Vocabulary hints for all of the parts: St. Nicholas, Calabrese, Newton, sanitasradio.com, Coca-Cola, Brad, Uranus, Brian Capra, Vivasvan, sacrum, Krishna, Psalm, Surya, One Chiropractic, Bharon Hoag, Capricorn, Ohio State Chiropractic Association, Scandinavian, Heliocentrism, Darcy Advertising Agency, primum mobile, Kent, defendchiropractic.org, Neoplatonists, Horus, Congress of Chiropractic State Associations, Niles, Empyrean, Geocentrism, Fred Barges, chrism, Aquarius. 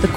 The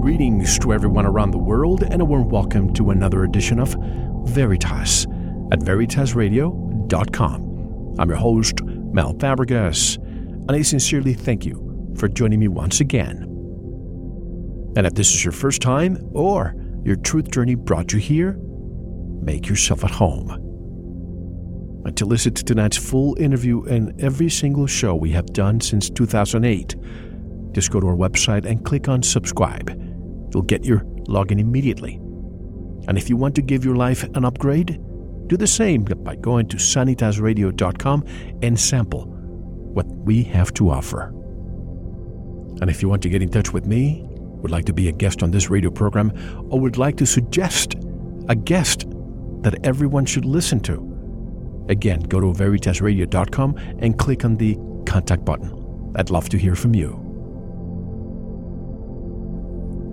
Greetings to everyone around the world, and a warm welcome to another edition of Veritas at VeritasRadio.com. I'm your host, Mel Fabregas, and I sincerely thank you for joining me once again. And if this is your first time or your truth journey brought you here, make yourself at home. And to listen to tonight's full interview and every single show we have done since 2008, just go to our website and click on subscribe. You'll get your login immediately. And if you want to give your life an upgrade, do the same by going to sanitasradio.com and sample what we have to offer. And if you want to get in touch with me, would like to be a guest on this radio program, or would like to suggest a guest that everyone should listen to, again, go to veritasradio.com and click on the contact button. I'd love to hear from you.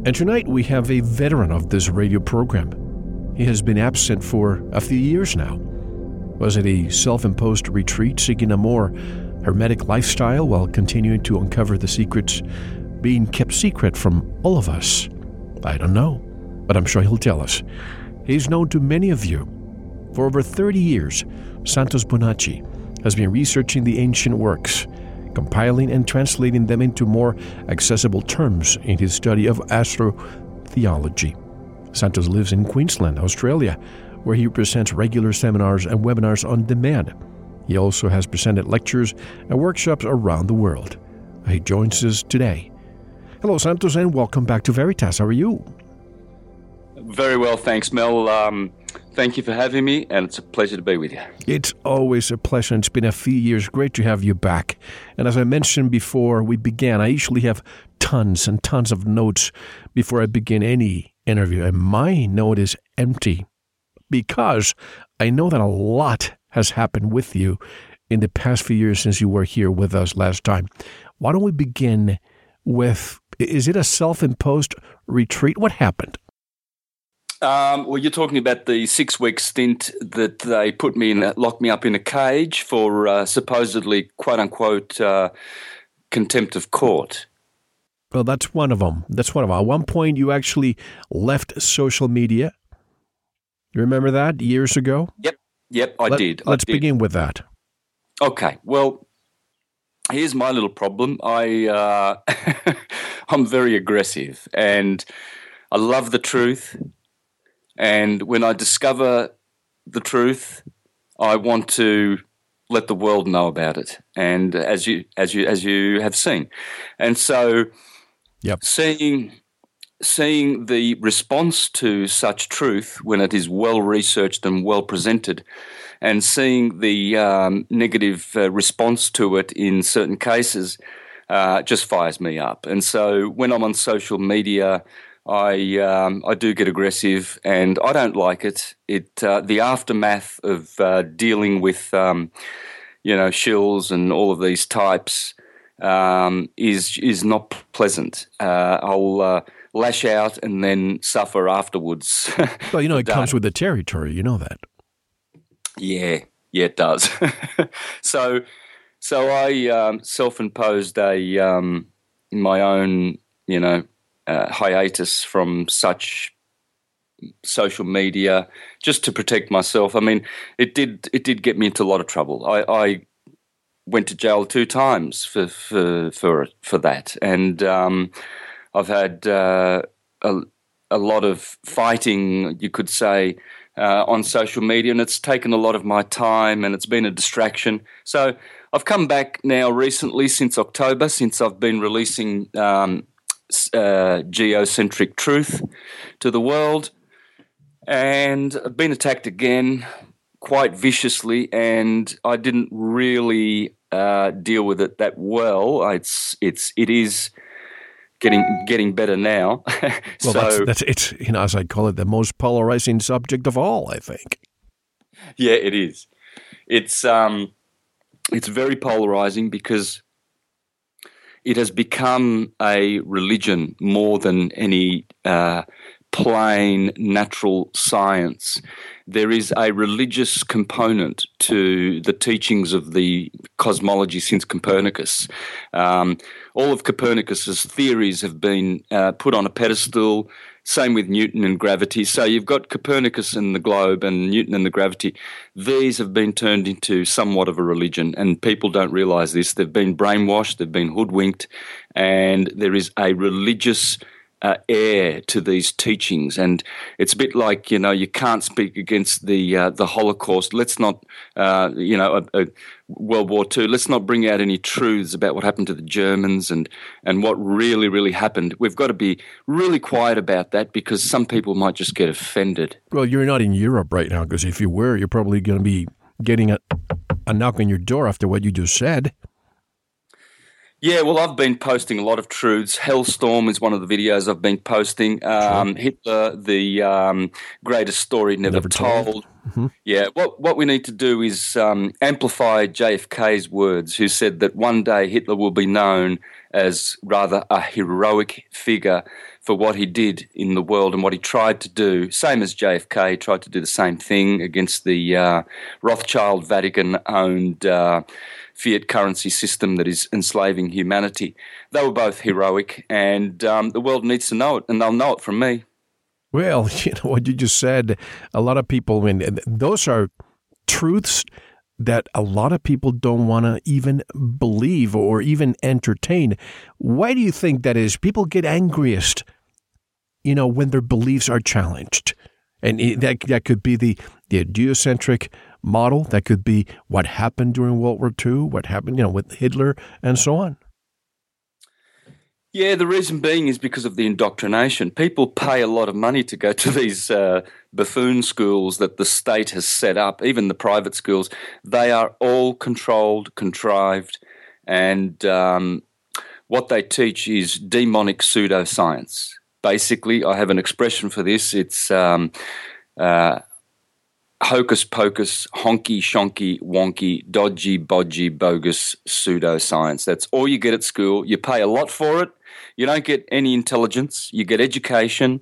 And tonight we have a veteran of this radio program. He has been absent for a few years now. Was at a self-imposed retreat seeking a more hermetic lifestyle while continuing to uncover the secrets being kept secret from all of us? I don't know, but I'm sure he'll tell us. He's known to many of you. For over 30 years, Santos Bonacci has been researching the ancient works, compiling and translating them into more accessible terms in his study of astrotheology. Santos lives in Queensland, Australia, where he presents regular seminars and webinars on demand. He also has presented lectures and workshops around the world. He joins us today. Hello, Santos, and welcome back to Veritas. How are you? Very well, thanks, Mel. Thank you for having me, and it's a pleasure to be with you. It's always a pleasure. It's been a few years. Great to have you back. And as I mentioned before we began, I usually have tons and tons of notes before I begin any interview. And my note is empty because I know that a lot has happened with you in the past few years since you were here with us last time. Why don't we begin with, is it a self-imposed retreat? What happened? Well, you're talking about the 6-week stint that they put me in, locked me up in a cage for supposedly, quote unquote, contempt of court. Well, that's one of them. At one point, you actually left social media. You remember that years ago? Yep, I did. Let's begin with that. Okay. Well, here's my little problem. I'm very aggressive, and I love the truth. And when I discover the truth, I want to let the world know about it. And as you have seen, and so seeing the response to such truth when it is well researched and well presented, and seeing the negative response to it in certain cases just fires me up. And so when I'm on social media, I do get aggressive, and I don't like it. The aftermath of dealing with shills and all of these types is not pleasant. I'll lash out and then suffer afterwards. Well, it comes with the territory. You know that. Yeah, it does. So I self-imposed my own, hiatus from such social media just to protect myself. I mean, it did get me into a lot of trouble. I went to jail 2 times for that, and I've had a lot of fighting, you could say, on social media, and it's taken a lot of my time and it's been a distraction. So I've come back now recently since October, since I've been releasing geocentric truth to the world, and I've been attacked again quite viciously, and I didn't really deal with it that well. It is getting better now. So, well, that's it. You know, as I call it, the most polarizing subject of all, I think. Yeah, it is. It's very polarizing because it has become a religion more than any plain natural science. There is a religious component to the teachings of the cosmology since Copernicus. All of Copernicus's theories have been put on a pedestal, same with Newton and gravity. So you've got Copernicus and the globe and Newton and the gravity. These have been turned into somewhat of a religion, and people don't realize this. They've been brainwashed, they've been hoodwinked, and there is a religious air to these teachings, and it's a bit like, you know, you can't speak against the Holocaust. Let's not, World War II. Let's not bring out any truths about what happened to the Germans and what really, really happened. We've got to be really quiet about that because some people might just get offended. Well, you're not in Europe right now, because if you were, you're probably going to be getting a knock on your door after what you just said. Yeah, well, I've been posting a lot of truths. Hellstorm is one of the videos I've been posting. Sure. Hitler, the greatest story never told. Mm-hmm. Yeah, what we need to do is amplify JFK's words, who said that one day Hitler will be known as rather a heroic figure for what he did in the world and what he tried to do. Same as JFK, he tried to do the same thing against the Rothschild, Vatican-owned fiat currency system that is enslaving humanity. They were both heroic, and the world needs to know it, and they'll know it from me. Well, you know what you just said, a lot of people, I mean, those are truths that a lot of people don't want to even believe or even entertain. Why do you think that is? People get angriest, you know, when their beliefs are challenged. And that could be the geocentric model. That could be what happened during World War II, what happened, you know, with Hitler and so on. Yeah, the reason being is because of the indoctrination. People pay a lot of money to go to these buffoon schools that the state has set up, even the private schools. They are all controlled, contrived, and what they teach is demonic pseudoscience. Basically, I have an expression for this. It's hocus pocus, honky shonky, wonky, dodgy, bodgy, bogus pseudoscience. That's all you get at school. You pay a lot for it. You don't get any intelligence. You get education.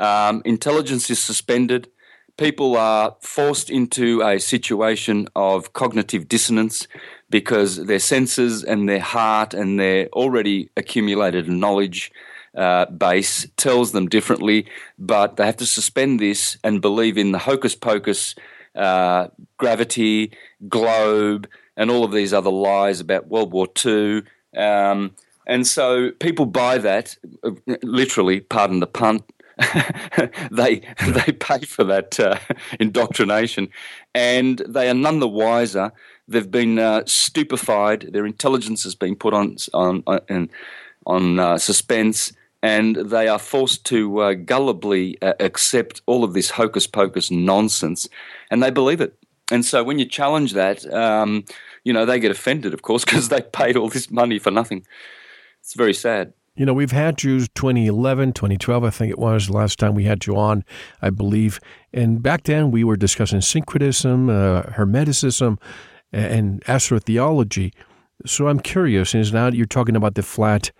Intelligence is suspended. People are forced into a situation of cognitive dissonance because their senses and their heart and their already accumulated knowledge base tells them differently, but they have to suspend this and believe in the hocus pocus, gravity, globe, and all of these other lies about World War II. And so people buy that, literally, pardon the pun, they pay for that indoctrination, and they are none the wiser. They've been stupefied. Their intelligence has been put on suspense, and they are forced to gullibly accept all of this hocus-pocus nonsense, and they believe it. And so when you challenge that, you know, they get offended, of course, because they paid all this money for nothing. It's very sad. You know, we've had you 2011, 2012, I think it was, the last time we had you on, I believe. And back then we were discussing syncretism, hermeticism, and astrotheology. So I'm curious, since now you're talking about the flat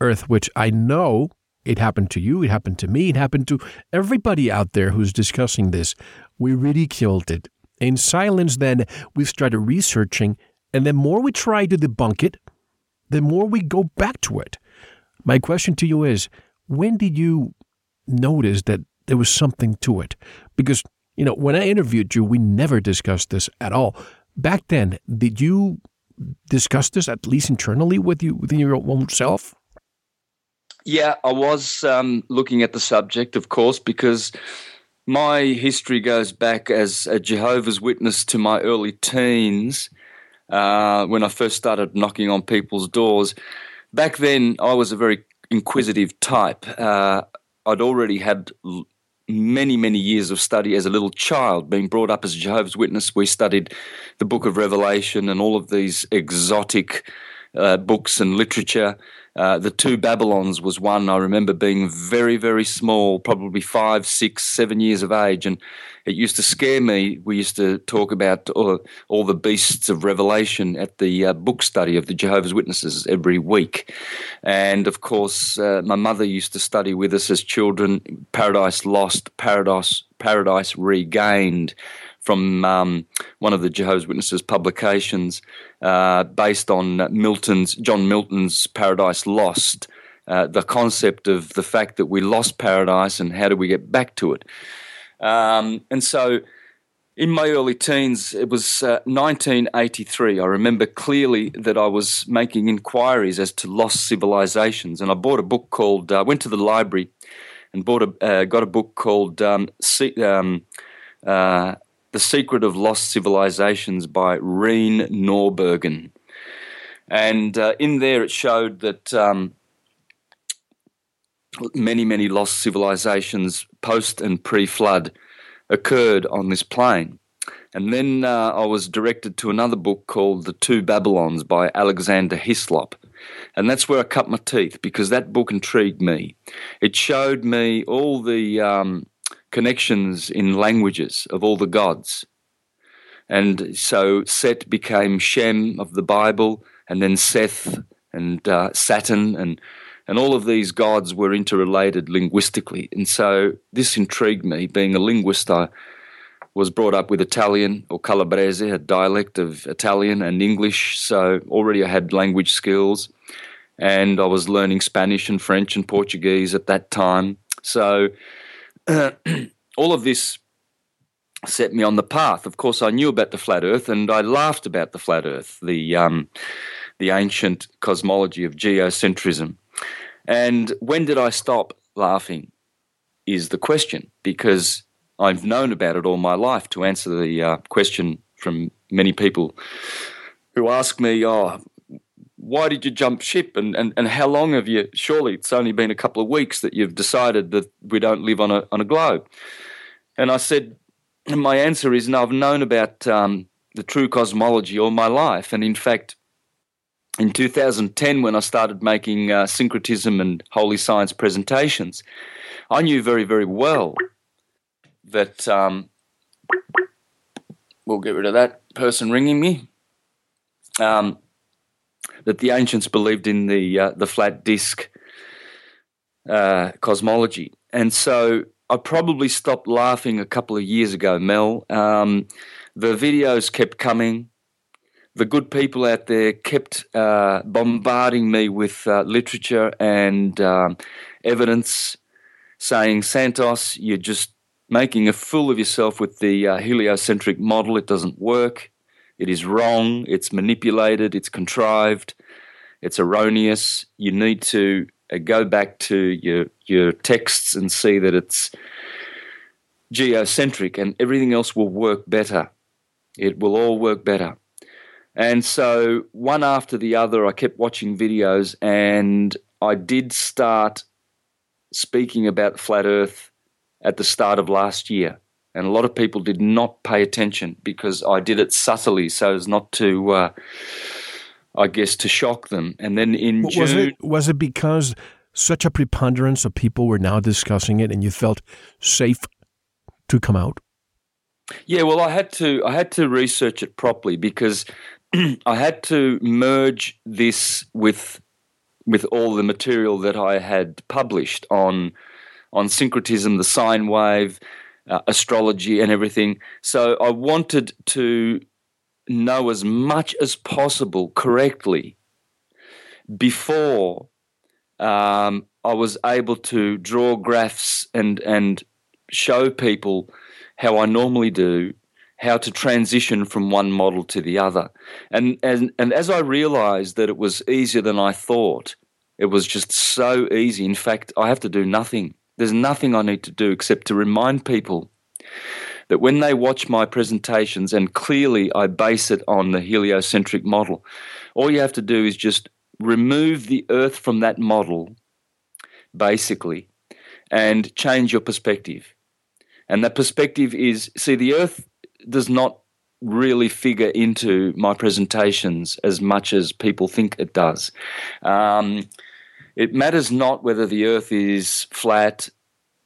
Earth, which I know it happened to you, it happened to me, it happened to everybody out there who's discussing this. We ridiculed it. In silence, then, we started researching, and the more we try to debunk it, the more we go back to it. My question to you is, when did you notice that there was something to it? Because, you know, when I interviewed you, we never discussed this at all. Back then, did you discuss this, at least internally, with you, within your own self? Yeah, I was looking at the subject, of course, because My history goes back as a Jehovah's Witness to my early teens, when I first started knocking on people's doors. Back then, I was a very inquisitive type. I'd already had many, many years of study as a little child, being brought up as a Jehovah's Witness. We studied the Book of Revelation and all of these exotic books and literature. The Two Babylons was one I remember being very, very small, probably 5, 6, 7 years of age, and it used to scare me. We used to talk about all the beasts of Revelation at the book study of the Jehovah's Witnesses every week. And, of course, my mother used to study with us as children Paradise Lost, Paradise Regained, from one of the Jehovah's Witnesses publications, based on John Milton's Paradise Lost, the concept of the fact that we lost paradise and how do we get back to it. And so in my early teens, it was 1983. I remember clearly that I was making inquiries as to lost civilizations, and I bought a book called went to the library and got a book called The Secret of Lost Civilizations by Reen Norbergen. And in there it showed that many, many lost civilizations post and pre-flood occurred on this plain. And then I was directed to another book called The Two Babylons by Alexander Hislop. And that's where I cut my teeth, because that book intrigued me. It showed me all the connections in languages of all the gods. And so Set became Shem of the Bible, and then Seth and Saturn, and all of these gods were interrelated linguistically. And so this intrigued me. Being a linguist, I was brought up with Italian, or Calabrese, a dialect of Italian, and English, so already I had language skills, and I was learning Spanish and French and Portuguese at that time. So all of this set me on the path. Of course, I knew about the flat earth, and I laughed about the flat earth, the ancient cosmology of geocentrism. And when did I stop laughing is the question, because I've known about it all my life. To answer the question from many people who ask me, why did you jump ship, and how long have you, surely it's only been a couple of weeks that you've decided that we don't live on a globe? And I said, and my answer is, no, I've known about the true cosmology all my life. And in fact, in 2010, when I started making syncretism and holy science presentations, I knew very, very well that, we'll get rid of that person ringing me, that the ancients believed in the flat disc cosmology. And so I probably stopped laughing a couple of years ago, Mel. The videos kept coming. The good people out there kept bombarding me with literature and evidence, saying, Santos, you're just making a fool of yourself with the heliocentric model. It doesn't work. It is wrong, it's manipulated, it's contrived, it's erroneous. You need to go back to your texts and see that it's geocentric, and everything else will work better. It will all work better. And so one after the other, I kept watching videos, and I did start speaking about flat earth at the start of last year. And a lot of people did not pay attention because I did it subtly so as not to, I guess, to shock them. And then in June... Was it because such a preponderance of people were now discussing it and you felt safe to come out? Yeah, well, I had to research it properly because I had to merge this with all the material that I had published on syncretism, the sine wave, astrology and everything. So I wanted to know as much as possible correctly before I was able to draw graphs and show people how I normally do, how to transition from one model to the other. And as I realized that it was easier than I thought, it was just so easy. In fact, I have to do nothing. There's nothing I need to do except to remind people that when they watch my presentations, and clearly I base it on the heliocentric model, all you have to do is just remove the Earth from that model, basically, and change your perspective. And that perspective is, see, the Earth does not really figure into my presentations as much as people think it does. It matters not whether the Earth is flat,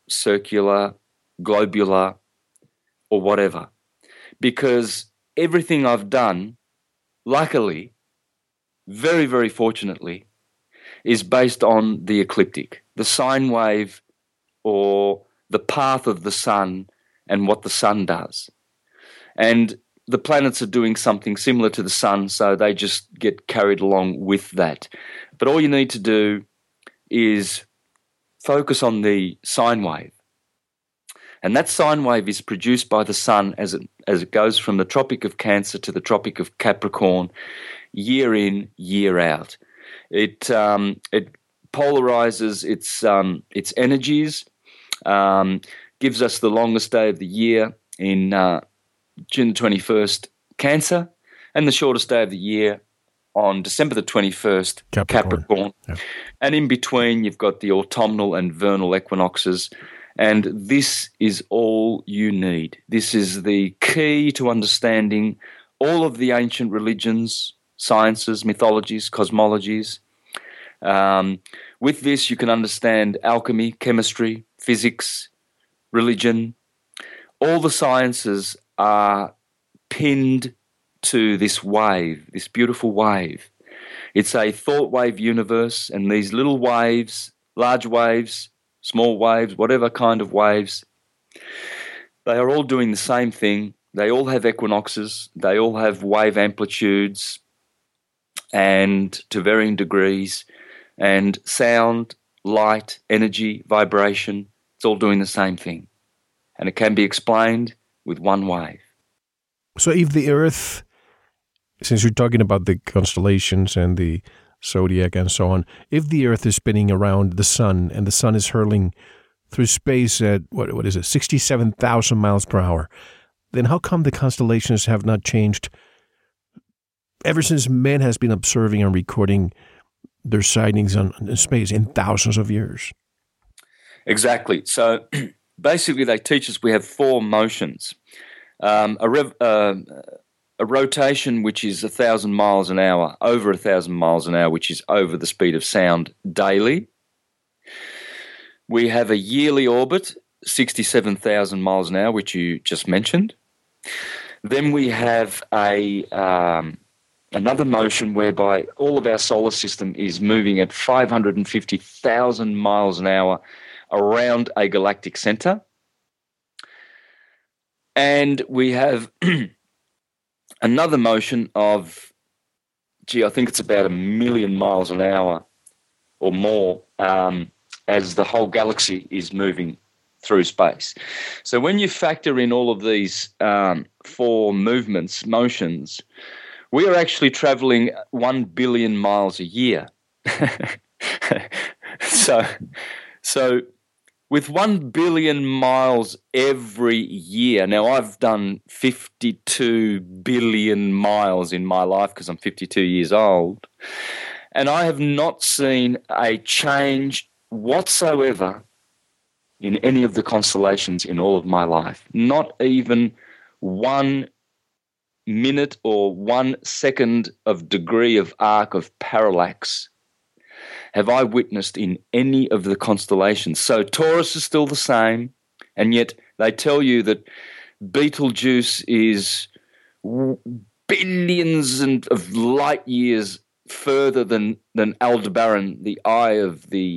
circular, globular, or whatever, because everything I've done, luckily, very, very fortunately, is based on the ecliptic, the sine wave or the path of the sun and what the sun does. And the planets are doing something similar to the sun, so they just get carried along with that. But all you need to do is focus on the sine wave. And that sine wave is produced by the sun as it goes from the Tropic of Cancer to the Tropic of Capricorn, year in, year out. It polarizes its energies, gives us the longest day of the year in June 21st, Cancer, and the shortest day of the year on December the 21st, Capricorn. Yep. And in between, you've got the autumnal and vernal equinoxes. And this is all you need. This is the key to understanding all of the ancient religions, sciences, mythologies, cosmologies. With this, you can understand alchemy, chemistry, physics, religion. All the sciences are pinned to this wave, this beautiful wave. It's a thought wave universe, and these little waves, large waves, small waves, whatever kind of waves, they are all doing the same thing. They all have equinoxes. They all have wave amplitudes and to varying degrees, and sound, light, energy, vibration, it's all doing the same thing. And it can be explained with one wave. So if the Earth, since you're talking about the constellations and the zodiac and so on, if the Earth is spinning around the sun and the sun is hurling through space at, what is it, 67,000 miles per hour, then how come the constellations have not changed ever since man has been observing and recording their sightings on space in thousands of years? Exactly. So basically they teach us we have four motions. A rotation, which is 1,000 miles an hour, over 1,000 miles an hour, which is over the speed of sound daily. We have a yearly orbit, 67,000 miles an hour, which you just mentioned. Then we have another motion whereby all of our solar system is moving at 550,000 miles an hour around a galactic center. And we have another motion of, I think it's about 1 million miles an hour or more as the whole galaxy is moving through space. So when you factor in all of these four movements, motions, we are actually traveling 1 billion miles a year. So with 1 billion miles every year, now I've done 52 billion miles in my life because I'm 52 years old, and I have not seen a change whatsoever in any of the constellations in all of my life, not even 1 minute or 1 second of degree of arc of parallax have I witnessed in any of the constellations. So Taurus is still the same, and yet they tell you that Betelgeuse is billions of light years further than Aldebaran, the eye of the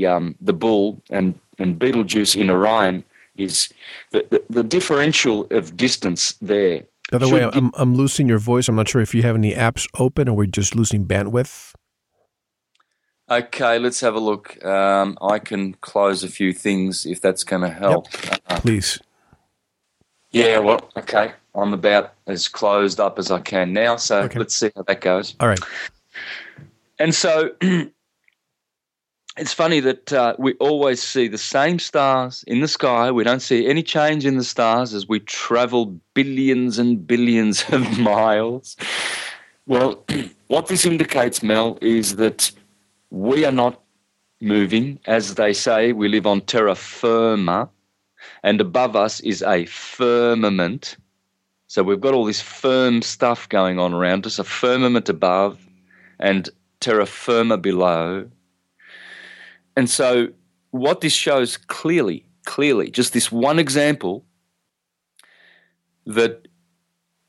bull, and Betelgeuse in Orion is the differential of distance there. By the way, I'm losing your voice. I'm not sure if you have any apps open or we're just losing bandwidth. Okay, let's have a look. I can close a few things if that's going to help. Yep. Please. Yeah, well, okay. I'm about as closed up as I can now, so okay. Let's see how that goes. All right. And so It's funny that we always see the same stars in the sky. We don't see any change in the stars as we travel billions and billions of miles. Well, what this indicates, Mel, is that we are not moving. As they say, we live on terra firma, and above us is a firmament. So we've got all this firm stuff going on around us, a firmament above and terra firma below. And so what this shows clearly, just this one example, that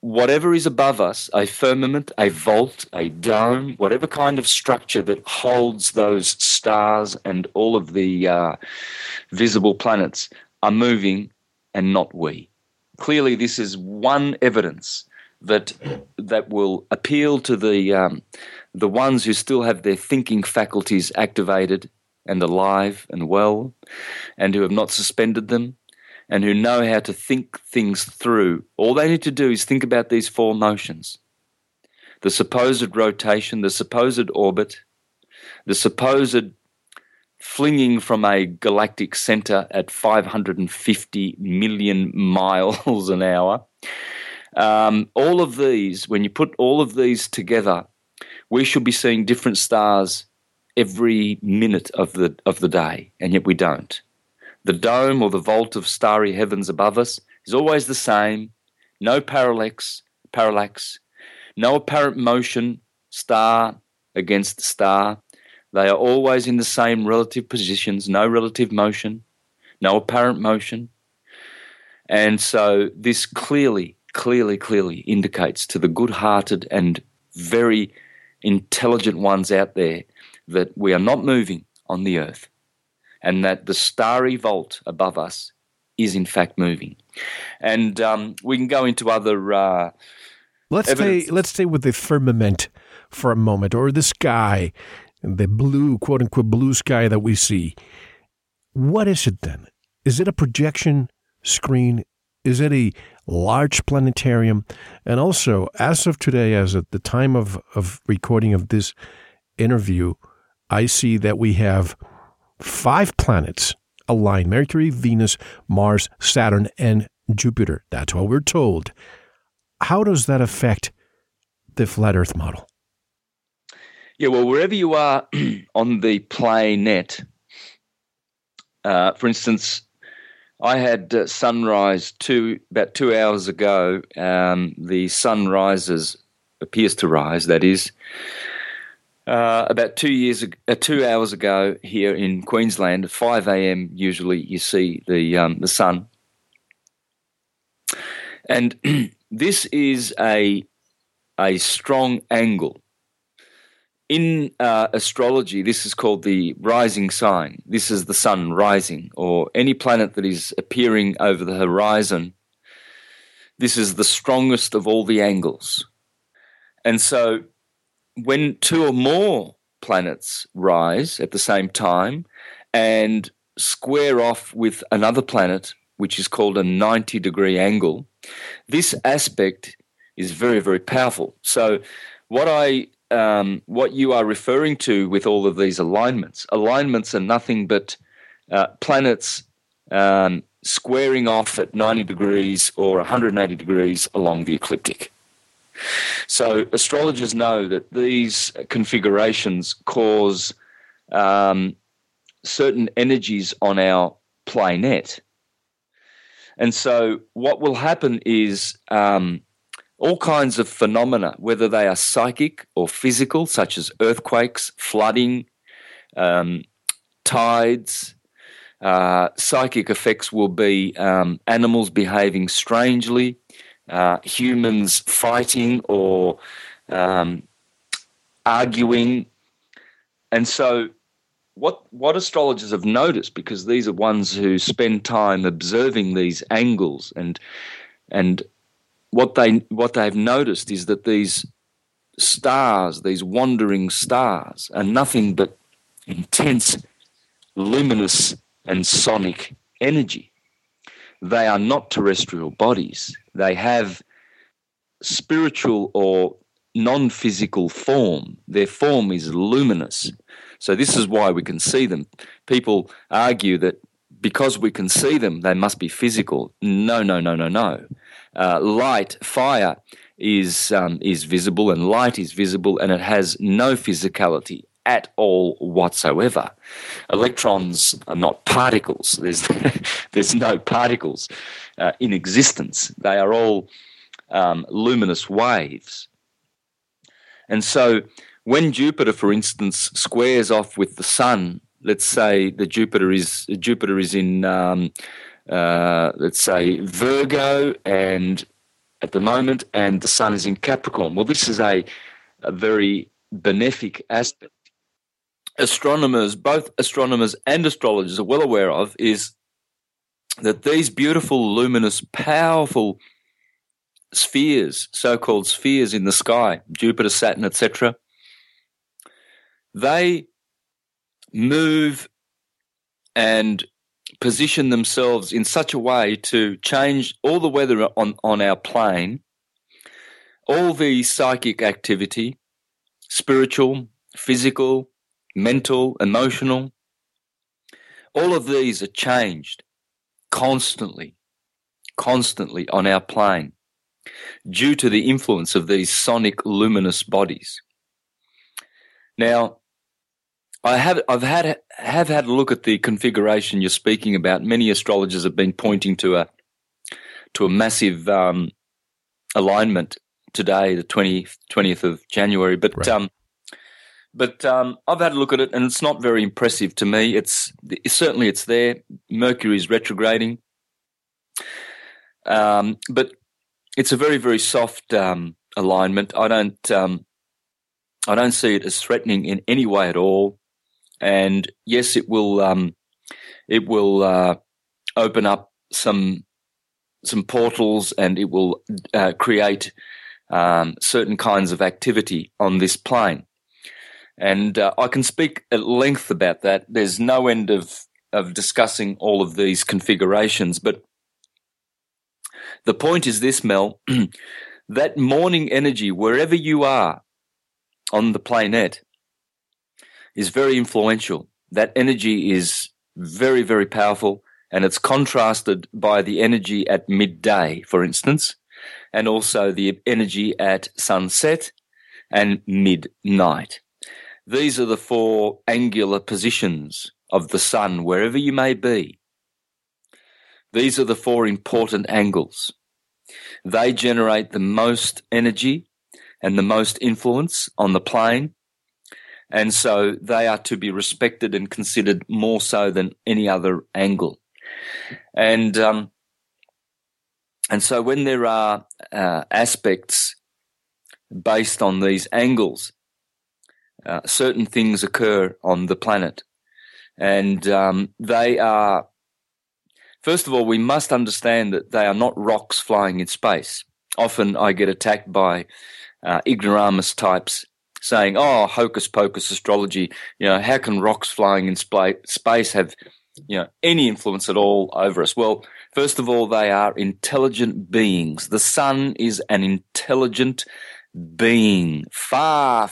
whatever is above us, a firmament, a vault, a dome, whatever kind of structure that holds those stars and all of the visible planets are moving and not we. Clearly this is one evidence that will appeal to the ones who still have their thinking faculties activated and alive and well, and who have not suspended them, and who know how to think things through. All they need to do is think about these four motions: the supposed rotation, the supposed orbit, the supposed flinging from a galactic center at 550 million miles an hour. All of these, when you put all of these together, we should be seeing different stars every minute of the day, and yet we don't. The dome or the vault of starry heavens above us is always the same, no parallax, no apparent motion, star against star. They are always in the same relative positions, no relative motion, no apparent motion. And so this clearly indicates to the good-hearted and very intelligent ones out there that we are not moving on the earth, and that the starry vault above us is in fact moving. And we can go into other Let's stay with the firmament for a moment, or the sky, the blue, quote-unquote blue sky that we see. What is it then? Is it a projection screen? Is it a large planetarium? And also, as of today, as at the time of recording of this interview, I see that we have 5 planets aligned: Mercury, Venus, Mars, Saturn, and Jupiter. That's what we're told. How does that affect the flat Earth model? Yeah, well, wherever you are on the planet, for instance, I had sunrise about 2 hours ago. The sun appears to rise, that is. About 2 hours ago here in Queensland, at 5 a.m. usually you see the sun. And this is a strong angle. In astrology, this is called the rising sign. This is the sun rising, or any planet that is appearing over the horizon. This is the strongest of all the angles. And so when 2 or more planets rise at the same time and square off with another planet, which is called a 90-degree angle, this aspect is very, very powerful. So what you are referring to with all of these alignments are nothing but planets squaring off at 90 degrees or 180 degrees along the ecliptic. So astrologers know that these configurations cause certain energies on our planet. And so what will happen is all kinds of phenomena, whether they are psychic or physical, such as earthquakes, flooding, tides. Psychic effects will be animals behaving strangely, humans fighting or arguing. And so what astrologers have noticed, because these are ones who spend time observing these angles, and what they've noticed is that these stars, these wandering stars, are nothing but intense, luminous and sonic energy. They are not terrestrial bodies. They have spiritual or non-physical form. Their form is luminous. So this is why we can see them. People argue that because we can see them, they must be physical. No, no, no, no, no. Light, fire is visible, and light is visible, and it has no physicality at all whatsoever. Electrons are not particles. There's no particles in existence. They are all luminous waves. And so when Jupiter, for instance, squares off with the Sun, let's say that Jupiter is in, let's say, Virgo and at the moment, and the Sun is in Capricorn. Well, this is a very benefic aspect. Astronomers, both astronomers and astrologers, are well aware of is that these beautiful, luminous, powerful spheres, so-called spheres in the sky, Jupiter, Saturn, etc., they move and position themselves in such a way to change all the weather on our plane, all the psychic activity, spiritual, physical, mental, emotional, all of these are changed constantly on our plane due to the influence of these sonic luminous bodies. Now, I've had a look at the configuration you're speaking about. Many astrologers have been pointing to a massive alignment today, the 20th of January. But right. I've had a look at it, and it's not very impressive to me. It's certainly there. Mercury is retrograding, but it's a very, very soft alignment. I don't see it as threatening in any way at all. And yes, it will open up some portals, and it will create certain kinds of activity on this plane. And I can speak at length about that. There's no end of discussing all of these configurations. But the point is this, Mel, that morning energy, wherever you are on the planet, is very influential. That energy is very, very powerful, and it's contrasted by the energy at midday, for instance, and also the energy at sunset and midnight. These are the four angular positions of the sun, wherever you may be. These are the four important angles. They generate the most energy and the most influence on the plane, and so they are to be respected and considered more so than any other angle. And so when there are aspects based on these angles, certain things occur on the planet, and they are, first of all, we must understand that they are not rocks flying in space. Often I get attacked by ignoramus types saying, "Oh, hocus pocus astrology, you know, how can rocks flying in space have, you know, any influence at all over us?" Well, first of all, they are intelligent beings. The sun is an intelligent being, far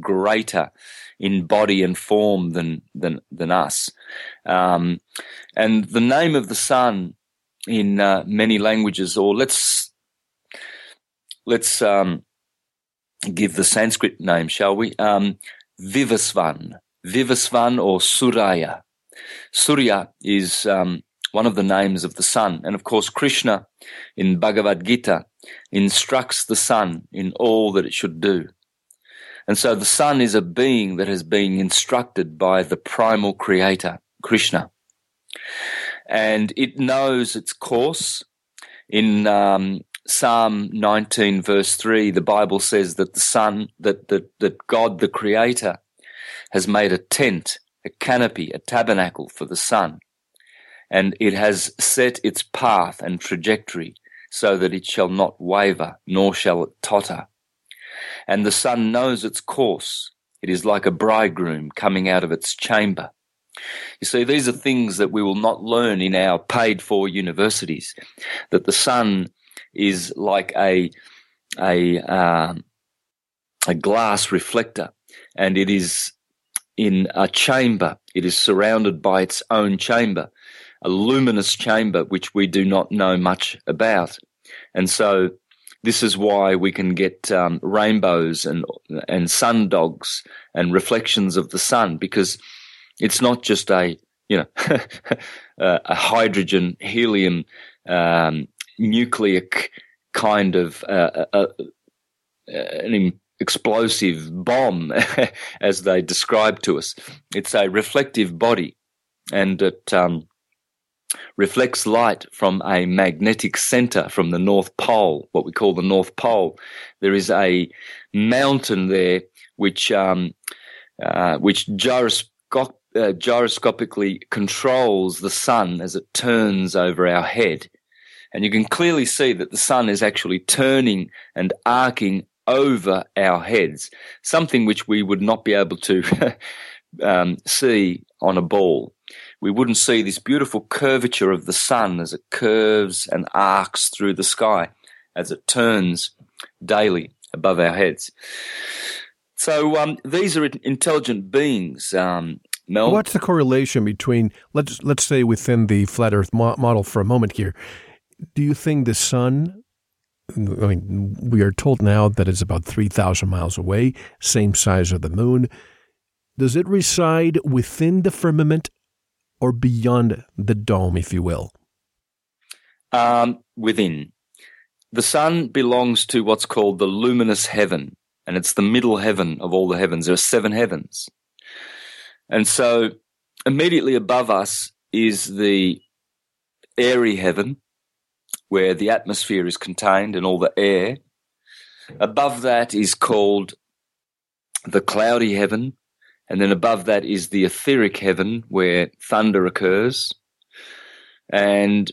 greater in body and form than us. And the name of the sun in many languages, or let's give the Sanskrit name, shall we? Vivasvan or Surya. Surya is one of the names of the sun, and of course Krishna in Bhagavad Gita instructs the sun in all that it should do. And so the sun is a being that has been instructed by the primal creator, Krishna. And it knows its course. In Psalm 19 verse 3, the Bible says that the sun, that God the creator has made a tent, a canopy, a tabernacle for the sun. And it has set its path and trajectory so that it shall not waver, nor shall it totter. And the sun knows its course. It is like a bridegroom coming out of its chamber. You see, these are things that we will not learn in our paid-for universities, that the sun is like a glass reflector, and it is in a chamber. It is surrounded by its own chamber, a luminous chamber which we do not know much about. And so this is why we can get rainbows and sun dogs and reflections of the sun, because it's not just a hydrogen, helium, nucleic kind of an explosive bomb, as they describe to us. It's a reflective body, and it reflects light from a magnetic center from the North Pole, what we call the North Pole. There is a mountain there which gyroscopically controls the sun as it turns over our head. And you can clearly see that the sun is actually turning and arcing over our heads, something which we would not be able to see on a ball. We wouldn't see this beautiful curvature of the sun as it curves and arcs through the sky as it turns daily above our heads. So these are intelligent beings, Mel. What's the correlation between, let's say within the flat Earth model for a moment here, do you think the sun, I mean, we are told now that it's about 3,000 miles away, same size as the moon. Does it reside within the firmament or beyond the dome, if you will? Within. The sun belongs to what's called the luminous heaven, and it's the middle heaven of all the heavens. There are seven heavens. And so immediately above us is the airy heaven, where the atmosphere is contained and all the air. Above that is called the cloudy heaven, and then above that is the etheric heaven, where thunder occurs. And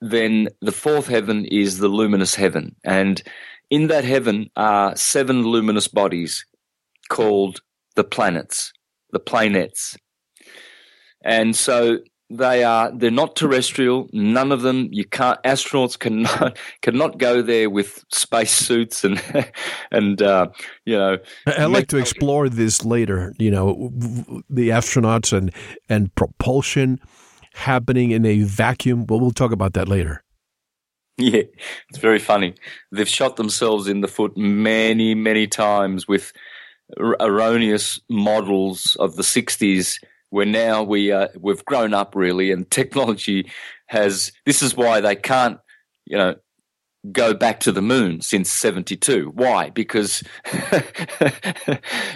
then the fourth heaven is the luminous heaven. And in that heaven are seven luminous bodies called the planets, the planets. And so they're not terrestrial. None of them. Astronauts cannot go there with space suits and. I'd like to explore this later. The astronauts and propulsion happening in a vacuum. But we'll talk about that later. Yeah, it's very funny. They've shot themselves in the foot many, many times with erroneous models of the 60s. Where now we've grown up, really, and technology has. This is why they can't, go back to the moon since 1972. Why?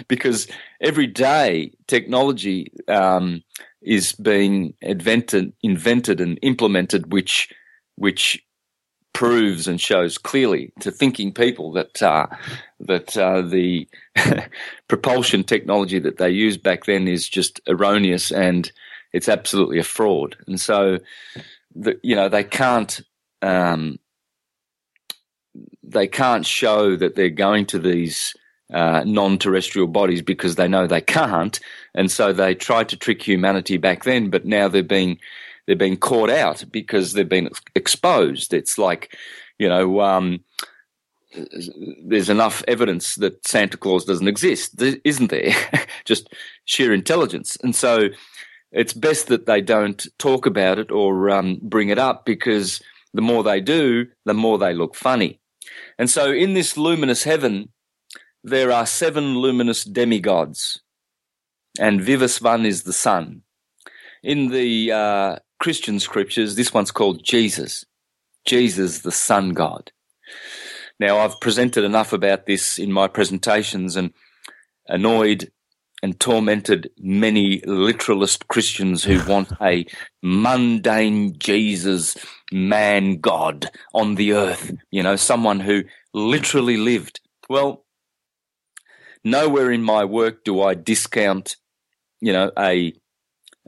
Because every day technology is being invented, and implemented, which proves and shows clearly to thinking people that the propulsion technology that they used back then is just erroneous and it's absolutely a fraud. And so, they can't show that they're going to these non-terrestrial bodies because they know they can't, and so they tried to trick humanity back then. But now they're being caught out because they've been exposed. It's like, there's enough evidence that Santa Claus doesn't exist, isn't there? Just sheer intelligence. And so it's best that they don't talk about it or bring it up, because the more they do, the more they look funny. And so in this luminous heaven, there are seven luminous demigods, and Vivasvan is the sun. In the Christian scriptures, this one's called Jesus, the sun god. Now, I've presented enough about this in my presentations and annoyed and tormented many literalist Christians who want a mundane Jesus, man god on the earth, someone who literally lived. Well, nowhere in my work do I discount, an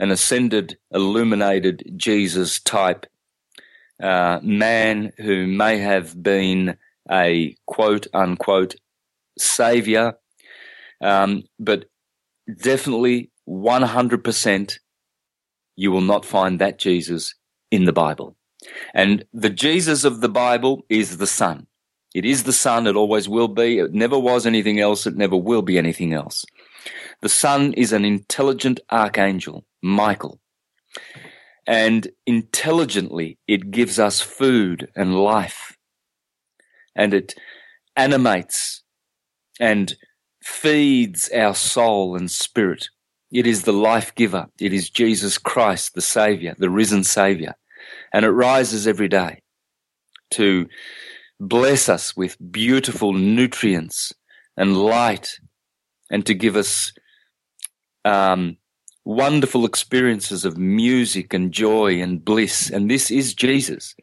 ascended, illuminated Jesus type man who may have been a quote-unquote saviour, but definitely 100% you will not find that Jesus in the Bible. And the Jesus of the Bible is the Son. It is the Son. It always will be. It never was anything else. It never will be anything else. The sun is an intelligent archangel, Michael, and intelligently it gives us food and life, and it animates and feeds our soul and spirit. It is the life giver. It is Jesus Christ, the Savior, the risen Savior, and it rises every day to bless us with beautiful nutrients and light, and to give us wonderful experiences of music and joy and bliss. And this is Jesus.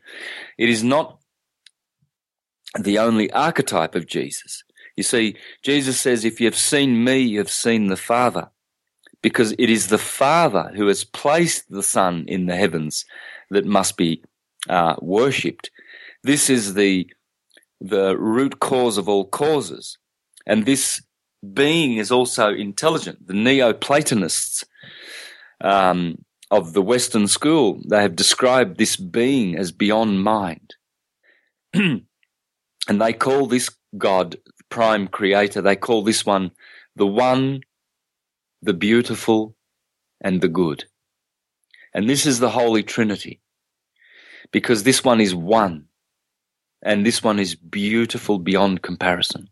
It is not the only archetype of Jesus. You see, Jesus says, if you have seen me, you have seen the Father, because it is the Father who has placed the Son in the heavens that must be worshipped. This is the root cause of all causes. And this being is also intelligent. The Neoplatonists of the Western school, they have described this being as beyond mind. And they call this God prime creator. They call this one, the beautiful, and the good. And this is the Holy Trinity, because this one is one. And this one is beautiful beyond comparison.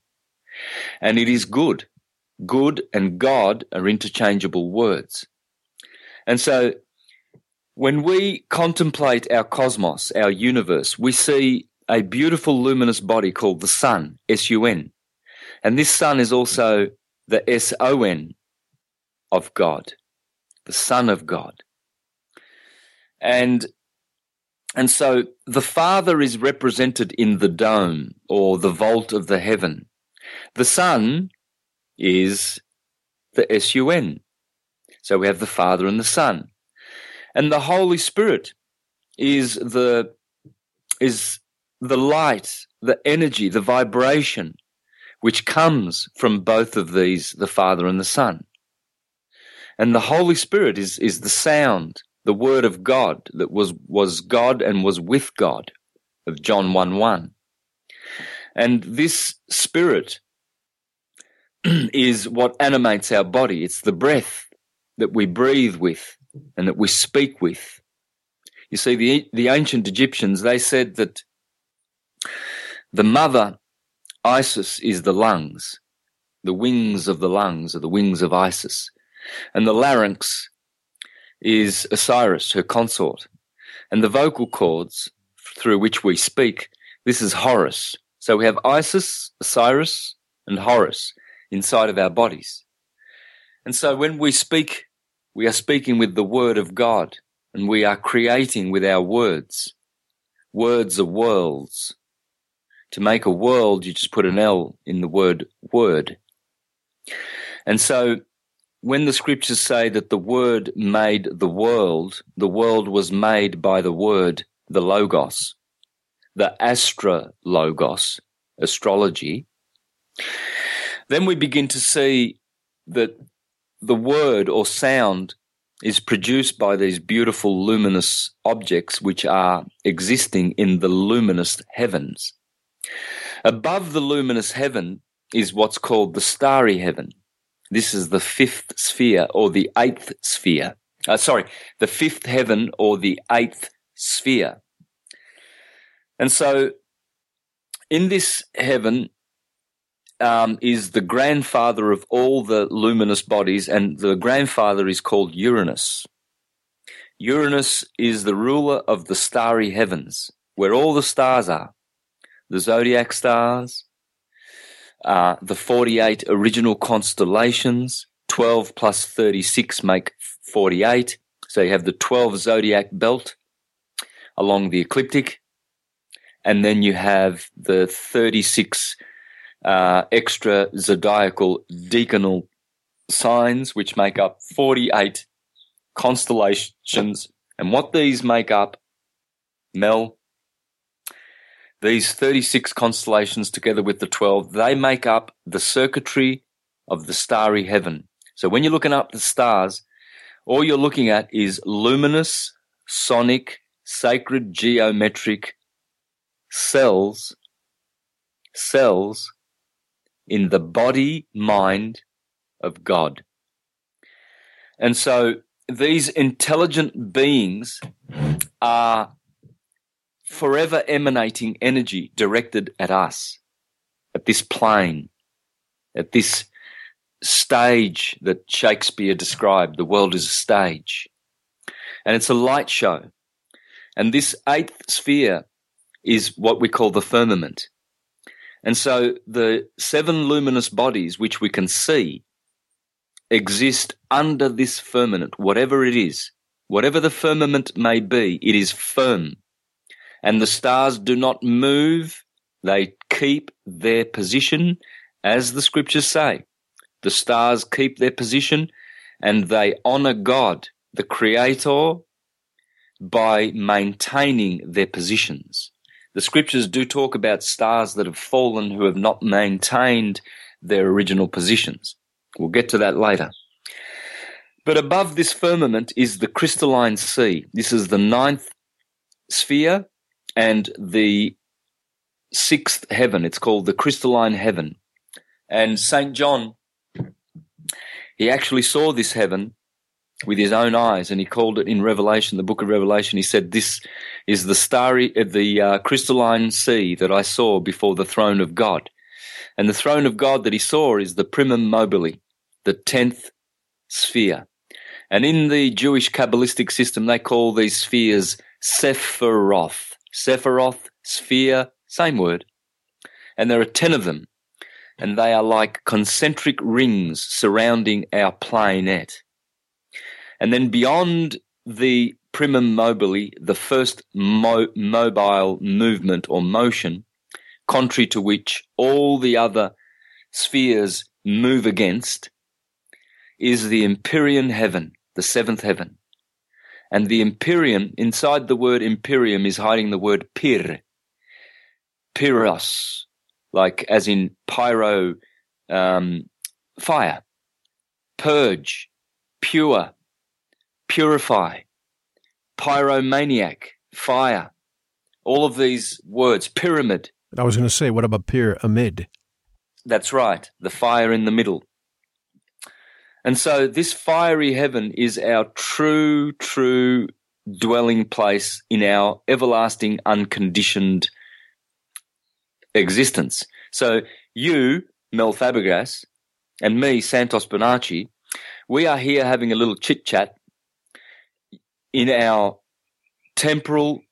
And it is good. Good and God are interchangeable words. And so when we contemplate our cosmos, our universe, we see a beautiful luminous body called the sun, S-U-N. And this sun is also the S-O-N of God, the Son of God. And so the Father is represented in the dome or the vault of the heaven. The Son is the S-U-N. So we have the Father and the Son. And the Holy Spirit is the light, the energy, the vibration, which comes from both of these, the Father and the Son. And the Holy Spirit is the sound, the word of God that was God and was with God, of John 1:1. And this spirit is what animates our body. It's the breath that we breathe with and that we speak with. You see, the ancient Egyptians, they said that the mother, Isis, is the lungs. The wings of the lungs are the wings of Isis. And the larynx is Osiris, her consort. And the vocal cords through which we speak, this is Horus. So we have Isis, Osiris, and Horus inside of our bodies. And so when we speak, we are speaking with the word of God, and we are creating with our words. Words are worlds. To make a world, you just put an L in the word word. And so when the scriptures say that the word made the world was made by the word, the Logos, the astrologos, astrology, then we begin to see that the word or sound is produced by these beautiful luminous objects which are existing in the luminous heavens. Above the luminous heaven is what's called the starry heaven. This is the fifth sphere or the eighth sphere. The fifth heaven or the eighth sphere. And so in this heaven is the grandfather of all the luminous bodies, and the grandfather is called Uranus. Uranus is the ruler of the starry heavens, where all the stars are, the zodiac stars, the 48 original constellations, 12 plus 36 make 48. So you have the 12 zodiac belt along the ecliptic, and then you have the 36 extra zodiacal decanal signs, which make up 48 constellations. And what these make up, Mel, these 36 constellations together with the 12, they make up the circuitry of the starry heaven. So when you're looking up the stars, all you're looking at is luminous, sonic, sacred, geometric cells in the body, mind, of God. And so these intelligent beings are forever emanating energy directed at us, at this plane, at this stage that Shakespeare described. The world is a stage, and it's a light show. And this eighth sphere is what we call the firmament. And so the seven luminous bodies, which we can see, exist under this firmament, whatever it is. Whatever the firmament may be, it is firm. And the stars do not move. They keep their position, as the scriptures say. The stars keep their position, and they honor God, the Creator, by maintaining their positions. The scriptures do talk about stars that have fallen who have not maintained their original positions. We'll get to that later. But above this firmament is the crystalline sea. This is the ninth sphere and the sixth heaven. It's called the crystalline heaven. And St. John, he actually saw this heaven with his own eyes, and he called it in Revelation, the book of Revelation, he said, this is the starry, the crystalline sea that I saw before the throne of God. And the throne of God that he saw is the primum mobile, the 10th sphere. And in the Jewish Kabbalistic system, they call these spheres Sephiroth. Sephiroth, sphere, same word. And there are 10 of them, and they are like concentric rings surrounding our planet. And then beyond the primum mobile, the first mobile movement or motion, contrary to which all the other spheres move against, is the Empyrean heaven, the seventh heaven. And the Empyrean, inside the word Empyrean is hiding the word pir, pyros, like as in pyro, fire, purge, pure, purify, pyromaniac, fire, all of these words, pyramid. I was going to say, what about pyramid? That's right, the fire in the middle. And so this fiery heaven is our true dwelling place in our everlasting, unconditioned existence. So you, Mel Fabregas, and me, Santos Bonacci, we are here having a little chit-chat in our temporal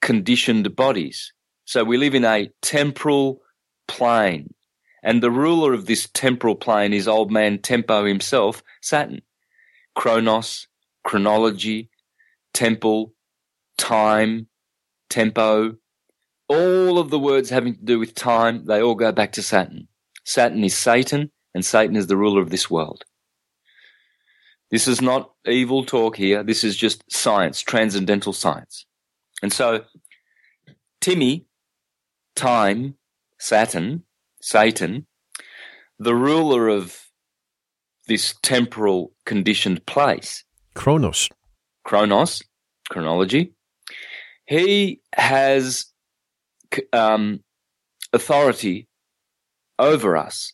conditioned bodies. So we live in a temporal plane, and the ruler of this temporal plane is old man Tempo himself, Saturn. Kronos, chronology, temple, time, tempo, all of the words having to do with time, they all go back to Saturn. Saturn is Satan, and Satan is the ruler of this world. This is not evil talk here. This is just science, transcendental science. And so Timmy, time, Saturn, the ruler of this temporal conditioned place, Kronos, chronology, he has authority over us.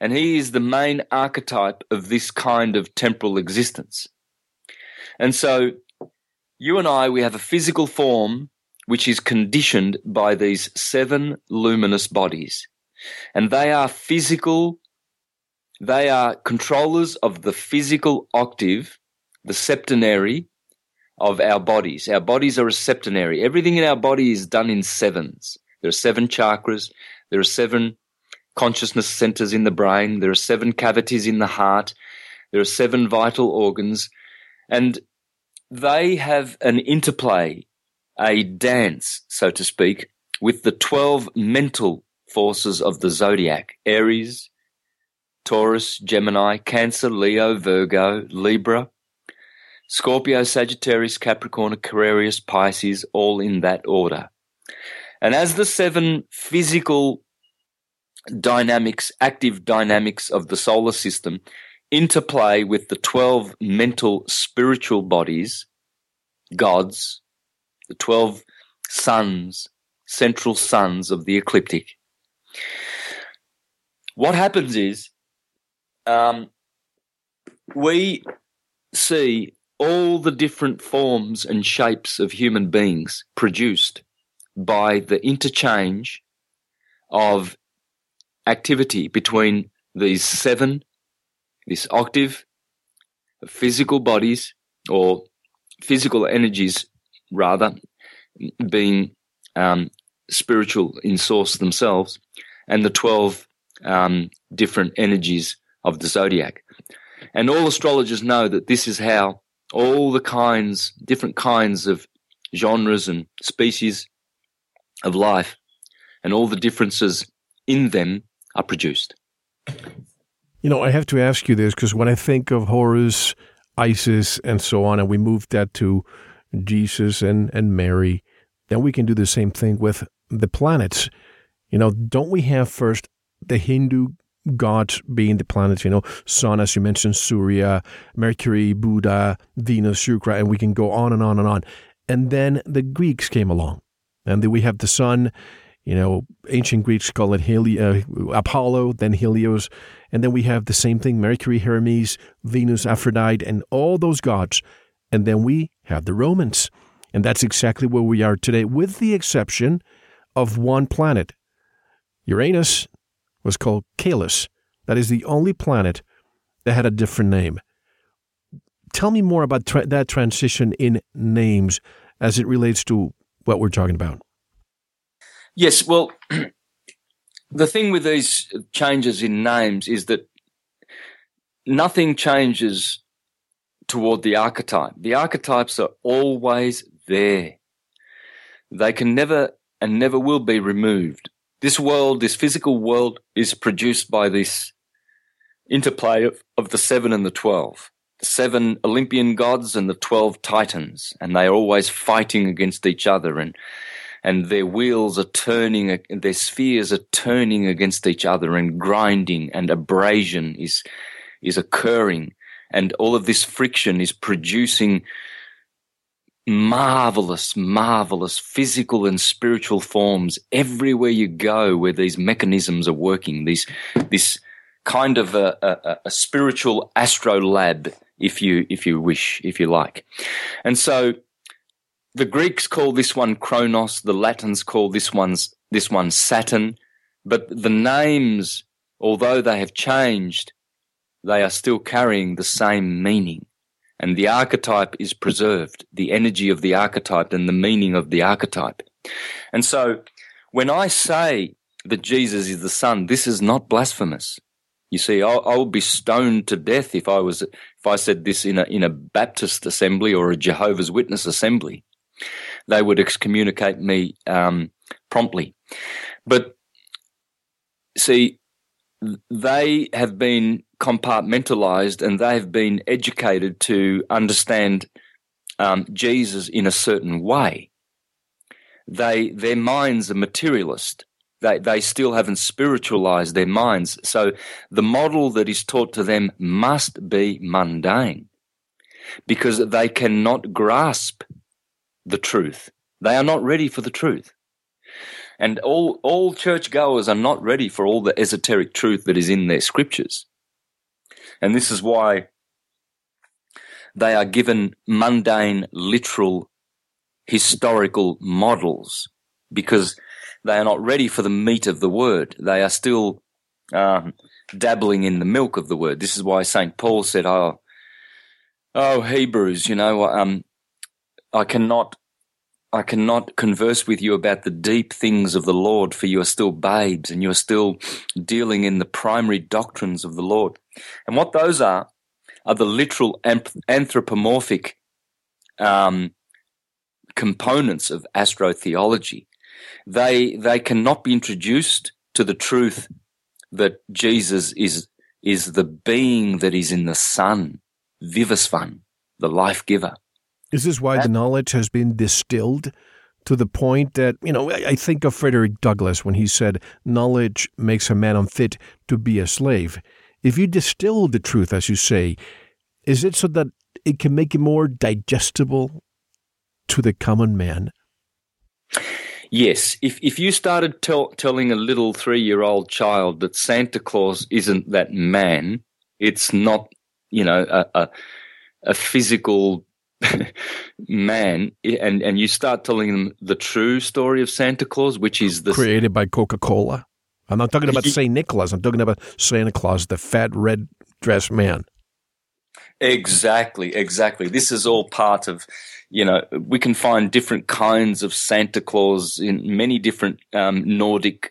And he is the main archetype of this kind of temporal existence. And so you and I, we have a physical form which is conditioned by these seven luminous bodies. And they are physical. They are controllers of the physical octave, the septenary of our bodies. Our bodies are a septenary. Everything in our body is done in sevens. There are seven chakras. There are seven consciousness centers in the brain. There are seven cavities in the heart. There are seven vital organs. And they have an interplay, a dance, so to speak, with the 12 mental forces of the zodiac: Aries, Taurus, Gemini, Cancer, Leo, Virgo, Libra, Scorpio, Sagittarius, Capricorn, Aquarius, Pisces, all in that order. And as the seven physical dynamics, active dynamics of the solar system interplay with the 12 mental spiritual bodies, gods, the 12 suns, central suns of the ecliptic. What happens is we see all the different forms and shapes of human beings produced by the interchange of activity between these seven, this octave of physical bodies or physical energies rather being spiritual in source themselves, and the 12 different energies of the zodiac. And all astrologers know that this is how all the kinds, different kinds of genres and species of life and all the differences in them are produced. You know, I have to ask you this because when I think of Horus, Isis, and so on, and we move that to Jesus and Mary, then we can do the same thing with the planets. You know, don't we have first the Hindu gods being the planets, you know, Sun, as you mentioned, Surya, Mercury, Buddha, Venus, Shukra, and we can go on and on and on. And then the Greeks came along. And then we have the sun, you know, ancient Greeks call it Apollo, then Helios. And then we have the same thing, Mercury, Hermes, Venus, Aphrodite, and all those gods. And then we have the Romans. And that's exactly where we are today, with the exception of one planet. Uranus was called Calus. That is the only planet that had a different name. Tell me more about that transition in names as it relates to what we're talking about. Yes, well, the thing with these changes in names is that nothing changes toward the archetype. The archetypes are always there. They can never and never will be removed. This world, this physical world, is produced by this interplay of the 7 and the 12. The 7 Olympian gods and the 12 titans, and they are always fighting against each other, and their wheels are turning, their spheres are turning against each other, and grinding and abrasion is occurring, and all of this friction is producing marvelous, marvelous physical and spiritual forms everywhere you go where these mechanisms are working, this kind of a spiritual astro lab, if you wish, if you like. And so the Greeks call this one Kronos, the Latins call this one Saturn, but the names, although they have changed, they are still carrying the same meaning. And the archetype is preserved, the energy of the archetype and the meaning of the archetype. And so when I say that Jesus is the Son, this is not blasphemous. You see, I would be stoned to death if I said this in a Baptist assembly or a Jehovah's Witness assembly. They would excommunicate me promptly. But see, they have been compartmentalized and they have been educated to understand Jesus in a certain way. Their minds are materialist. They still haven't spiritualized their minds. So the model that is taught to them must be mundane because they cannot grasp the truth. They are not ready for the truth. And all churchgoers are not ready for all the esoteric truth that is in their scriptures. And this is why they are given mundane, literal, historical models because they are not ready for the meat of the word. They are still dabbling in the milk of the word. This is why St. Paul said, "Oh, Hebrews, you know, I cannot converse with you about the deep things of the Lord, for you are still babes and you are still dealing in the primary doctrines of the Lord." And what those are the literal anthropomorphic components of astrotheology. They cannot be introduced to the truth that Jesus is the being that is in the sun, Vivasvan, the life giver. Is this why the knowledge has been distilled to the point that, you know, I think of Frederick Douglass when he said, knowledge makes a man unfit to be a slave. If you distill the truth, as you say, is it so that it can make it more digestible to the common man? Yes, if you started telling a little 3-year-old child that Santa Claus isn't that man, It's not, you know, a physical man, and you start telling them the true story of Santa Claus, which is the created by Coca-Cola. I'm not talking about St. Nicholas. I'm talking about Santa Claus, the fat red dressed man. Exactly. This is all part of, you know, we can find different kinds of Santa Claus in many different Nordic,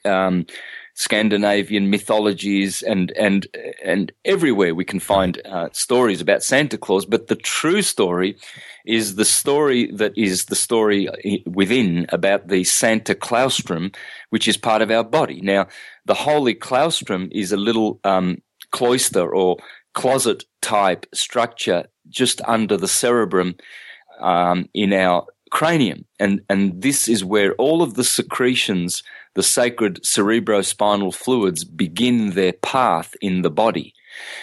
Scandinavian mythologies, and everywhere we can find stories about Santa Claus. But the true story is the story that is the story within, about the Santa claustrum, which is part of our body. Now, the holy claustrum is a little cloister or closet type structure just under the cerebrum in our cranium, and this is where all of the secretions, the sacred cerebrospinal fluids, begin their path in the body,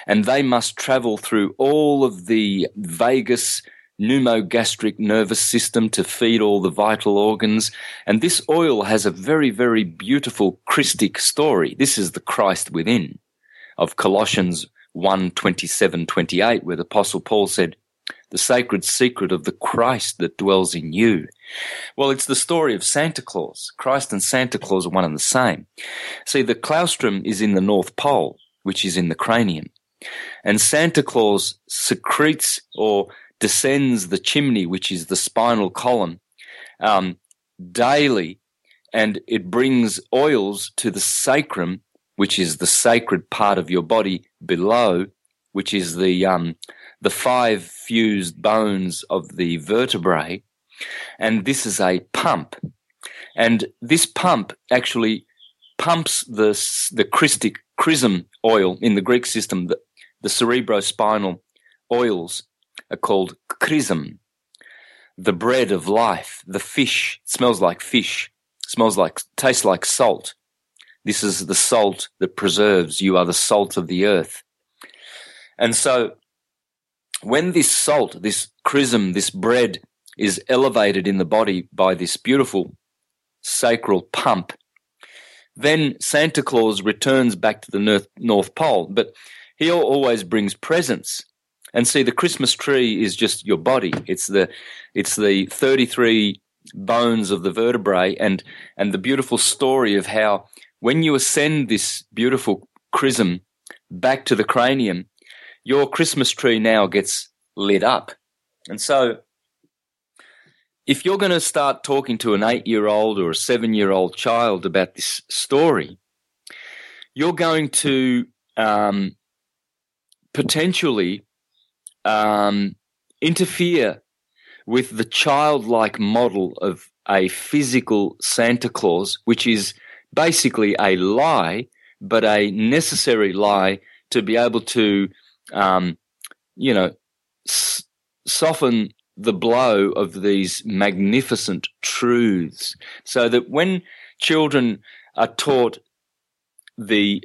and they must travel through all of the vagus pneumogastric nervous system to feed all the vital organs. And this oil has a very, very beautiful Christic story. This is the Christ within of Colossians 1:27-28, where the Apostle Paul said, "The sacred secret of the Christ that dwells in you." Well, it's the story of Santa Claus. Christ and Santa Claus are one and the same. See, the claustrum is in the North Pole, which is in the cranium, and Santa Claus secretes or descends the chimney, which is the spinal column, daily, and it brings oils to the sacrum, which is the sacred part of your body below, which is the five fused bones of the vertebrae, and this is a pump. And this pump actually pumps the Christic chrism oil. In the Greek system, the cerebrospinal oils are called chrism, the bread of life, the fish. It smells like fish, tastes like salt. This is the salt that preserves. You are the salt of the earth. And so when this salt, this chrism, this bread is elevated in the body by this beautiful sacral pump, then Santa Claus returns back to the North Pole, but he always brings presents. And see, the Christmas tree is just your body. It's the 33 bones of the vertebrae, and the beautiful story of how when you ascend this beautiful chrism back to the cranium, your Christmas tree now gets lit up. And so if you're going to start talking to an 8-year-old or a 7-year-old child about this story, you're going to potentially interfere with the childlike model of a physical Santa Claus, which is basically a lie, but a necessary lie to be able to soften the blow of these magnificent truths, so that when children are taught the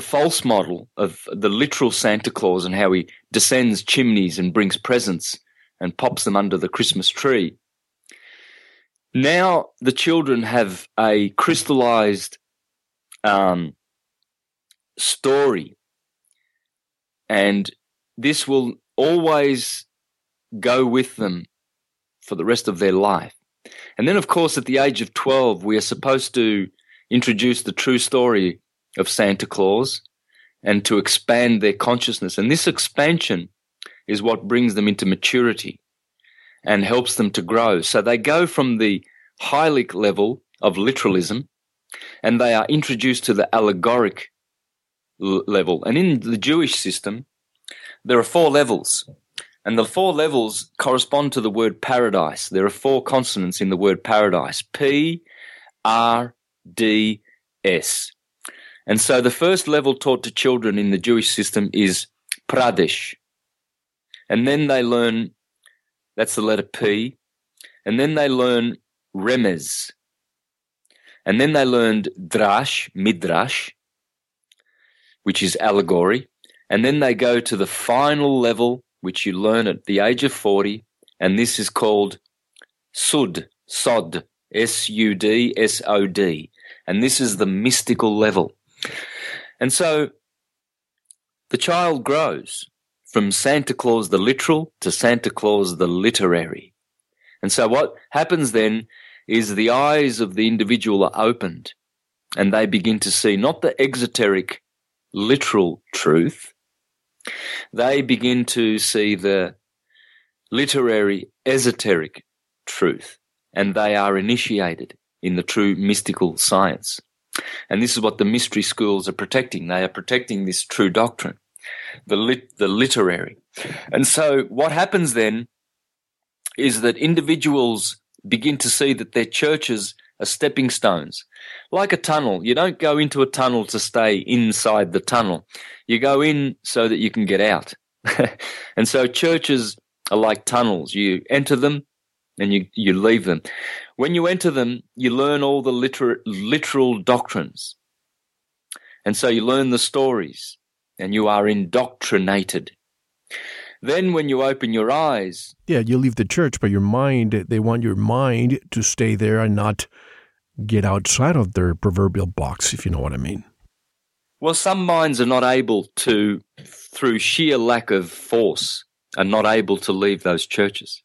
false model of the literal Santa Claus and how he descends chimneys and brings presents and pops them under the Christmas tree, now the children have a crystallized story, and this will always go with them for the rest of their life. And then, of course, at the age of 12, we are supposed to introduce the true story of Santa Claus and to expand their consciousness. And this expansion is what brings them into maturity and helps them to grow. So they go from the hylic level of literalism, and they are introduced to the allegoric level. And in the Jewish system, there are 4 levels, and the 4 levels correspond to the word paradise. There are 4 consonants in the word paradise, P-R-D-S. And so the first level taught to children in the Jewish system is Pradesh. And then they learn, that's the letter P, and then they learn Remez, and then they learned Drash, Midrash, which is allegory, and then they go to the final level, which you learn at the age of 40, and this is called Sod, S-U-D-S-O-D, and this is the mystical level. And so The child grows from Santa Claus the literal to Santa Claus the literary. And so what happens then is the eyes of the individual are opened and they begin to see not the exoteric literal truth. They begin to see the literary esoteric truth, and they are initiated in the true mystical science. And this is what the mystery schools are protecting. They are protecting this true doctrine, the literary. And so what happens then is that individuals begin to see that their churches are stepping stones. Like a tunnel, you don't go into a tunnel to stay inside the tunnel. You go in so that you can get out. And so churches are like tunnels. You enter them and you leave them. When you enter them, you learn all the literal doctrines. And so you learn the stories and you are indoctrinated. Then when you open your eyes... Yeah, you leave the church, but your mind, they want your mind to stay there and not get outside of their proverbial box, if you know what I mean. Well, some minds are not able to, through sheer lack of force, are not able to leave those churches.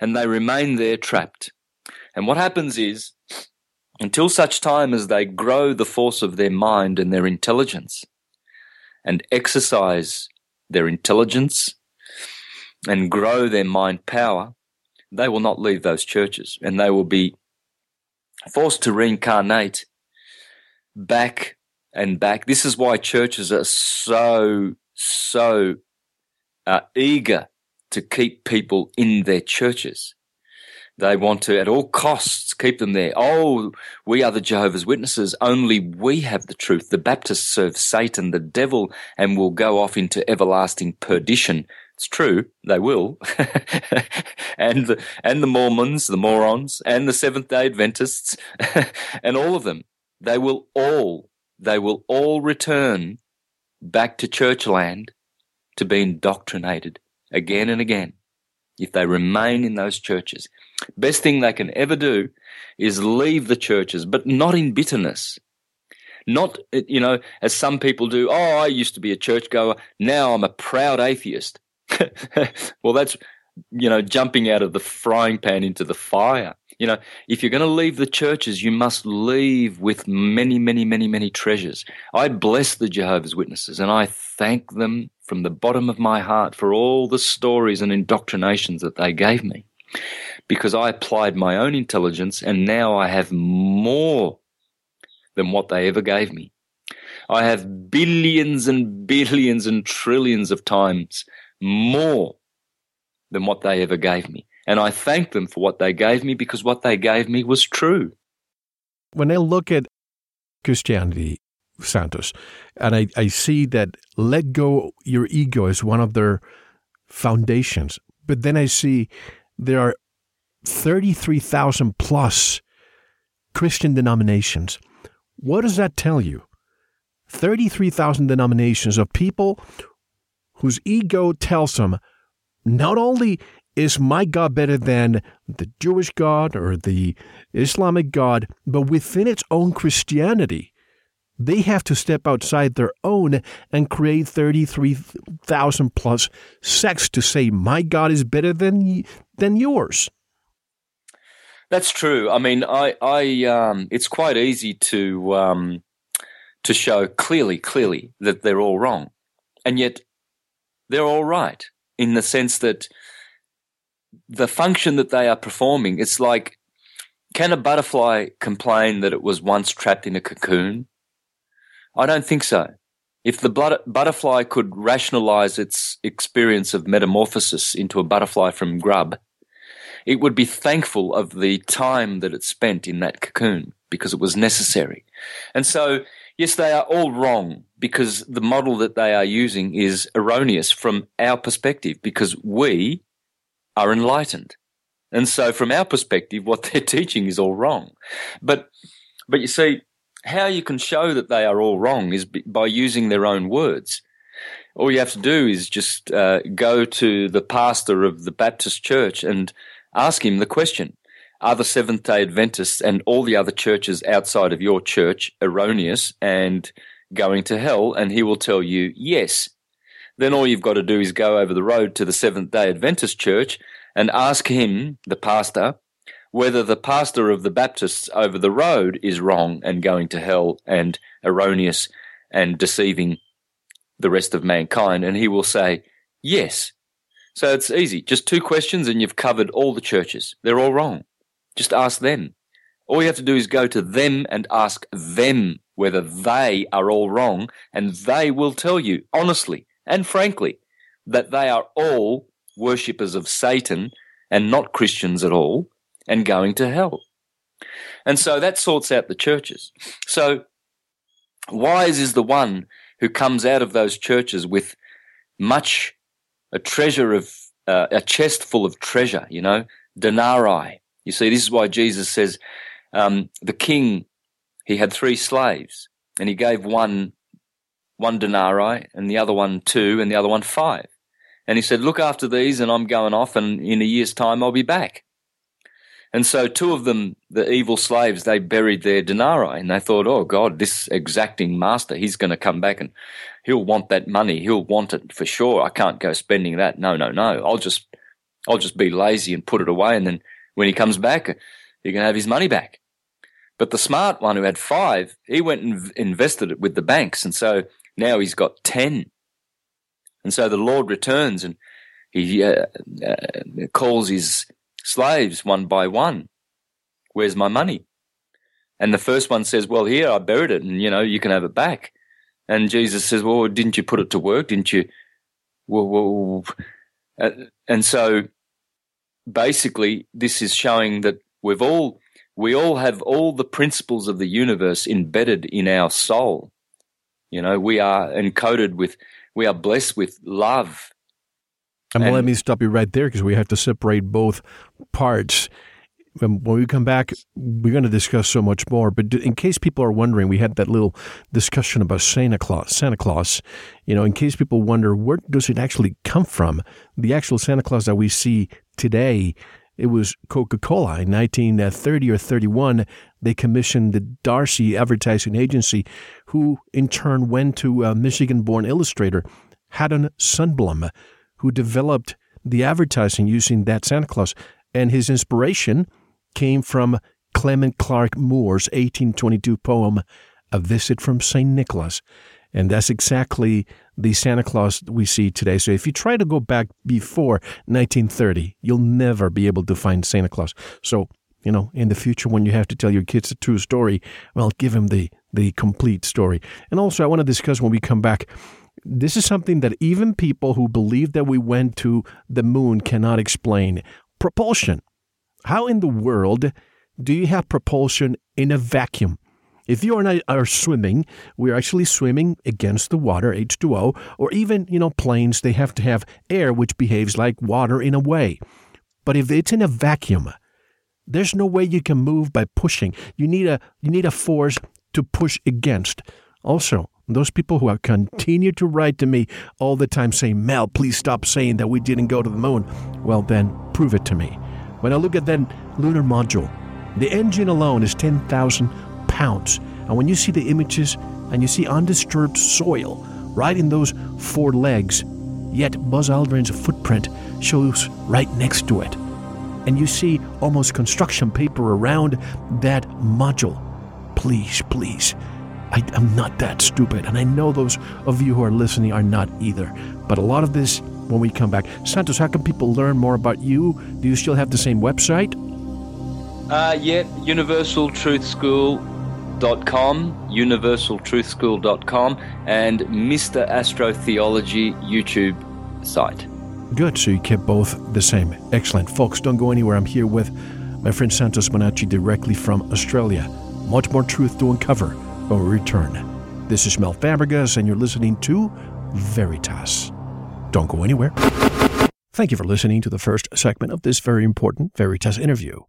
And they remain there trapped. And what happens is, until such time as they grow the force of their mind and their intelligence and exercise their intelligence and grow their mind power, they will not leave those churches, and they will be forced to reincarnate back and back. This is why churches are so eager to keep people in their churches. They want to, at all costs, keep them there. Oh, we are the Jehovah's Witnesses. Only we have the truth. The Baptists serve Satan, the devil, and will go off into everlasting perdition. It's true, they will. And the Mormons, the morons, and the Seventh-day Adventists, and all of them, they will all return back to church land to be indoctrinated again and again if they remain in those churches. Best thing they can ever do is leave the churches, but not in bitterness. Not, as some people do, oh, I used to be a churchgoer, now I'm a proud atheist. Well, that's, jumping out of the frying pan into the fire. If you're going to leave the churches, you must leave with many, many, many, many treasures. I bless the Jehovah's Witnesses, and I thank them from the bottom of my heart for all the stories and indoctrinations that they gave me, because I applied my own intelligence and now I have more than what they ever gave me. I have billions and billions and trillions of times more than what they ever gave me. And I thank them for what they gave me, because what they gave me was true. When I look at Christianity, Santos, and I see that let go your ego is one of their foundations, but then I see there are 33,000 plus Christian denominations. What does that tell you? 33,000 denominations of people whose ego tells them, not only is my God better than the Jewish God or the Islamic God, but within its own Christianity, they have to step outside their own and create 33,000 plus sects to say, my God is better than yours. That's true. I mean, I it's quite easy to show clearly that they're all wrong, and yet they're all right in the sense that the function that they are performing, it's like, can a butterfly complain that it was once trapped in a cocoon? I don't think so. If the butterfly could rationalize its experience of metamorphosis into a butterfly from grub, it would be thankful of the time that it spent in that cocoon, because it was necessary. And so, yes, they are all wrong, because the model that they are using is erroneous from our perspective, because we are enlightened. And so from our perspective, what they're teaching is all wrong. But you see, how you can show that they are all wrong is by using their own words. All you have to do is just go to the pastor of the Baptist church and ask him the question, are the Seventh-day Adventists and all the other churches outside of your church erroneous and going to hell, and he will tell you yes. Then all you've got to do is go over the road to the Seventh-day Adventist church and ask him, the pastor, whether the pastor of the Baptists over the road is wrong and going to hell and erroneous and deceiving the rest of mankind, and he will say yes. So it's easy. Just two questions and you've covered all the churches. They're all wrong. Just ask them. All you have to do is go to them and ask them whether they are all wrong, and they will tell you honestly and frankly that they are all worshippers of Satan and not Christians at all and going to hell. And so that sorts out the churches. So wise is the one who comes out of those churches with much a treasure of a chest full of treasure, you know, denarii. You see, this is why Jesus says the king, he had 3 slaves, and he gave one denarii and the other one 2 and the other one 5. And he said, look after these and I'm going off, and in a year's time I'll be back. And so 2 of them, the evil slaves, they buried their denarii, and they thought, oh, God, this exacting master, he's going to come back and he'll want that money. He'll want it for sure. I can't go spending that. No. I'll just be lazy and put it away, and then when he comes back, he can have his money back. But the smart one who had 5, he went and invested it with the banks, and so now he's got 10. And so the Lord returns and he calls his slaves one by one. Where's my money? And the first one says, well, here, I buried it, and, you know, you can have it back. And Jesus says, well, didn't you put it to work? Didn't you? And so basically this is showing that we all have all the principles of the universe embedded in our soul. You know, we are blessed with love. And let me stop you right there, because we have to separate both parts. When we come back, we're going to discuss so much more. But in case people are wondering, we had that little discussion about Santa Claus. You know, in case people wonder, where does it actually come from? The actual Santa Claus that we see today, it was Coca-Cola. In 1930 or 31, they commissioned the Darcy Advertising Agency, who in turn went to a Michigan-born illustrator, Haddon Sundblom, who developed the advertising using that Santa Claus. And his inspiration came from Clement Clark Moore's 1822 poem, A Visit from St. Nicholas. And that's exactly the Santa Claus we see today. So if you try to go back before 1930, you'll never be able to find Santa Claus. So, you know, in the future when you have to tell your kids a true story, well, give them the complete story. And also I want to discuss when we come back, this is something that even people who believe that we went to the moon cannot explain. Propulsion. How in the world do you have propulsion in a vacuum? If you and I are swimming, we're actually swimming against the water, H2O, or even, you know, planes, they have to have air which behaves like water in a way. But if it's in a vacuum, there's no way you can move by pushing. You need a force to push against. Also, those people who have continued to write to me all the time saying, Mel, please stop saying that we didn't go to the moon. Well, then, prove it to me. When I look at that lunar module, the engine alone is 10,000 pounds. And when you see the images and you see undisturbed soil right in those 4 legs, yet Buzz Aldrin's footprint shows right next to it. And you see almost construction paper around that module. Please. I'm not that stupid, and I know those of you who are listening are not either. But a lot of this when we come back. Santos, how can people learn more about you? Do you still have the same website? Yeah, universaltruthschool.com, universaltruthschool.com, and Mr. Astrotheology YouTube site. Good, so you kept both the same. Excellent. Folks, don't go anywhere. I'm here with my friend Santos Bonacci directly from Australia. Much more truth to uncover when we return. This is Mel Fabregas, and you're listening to Veritas. Don't go anywhere. Thank you for listening to the first segment of this very important Veritas interview.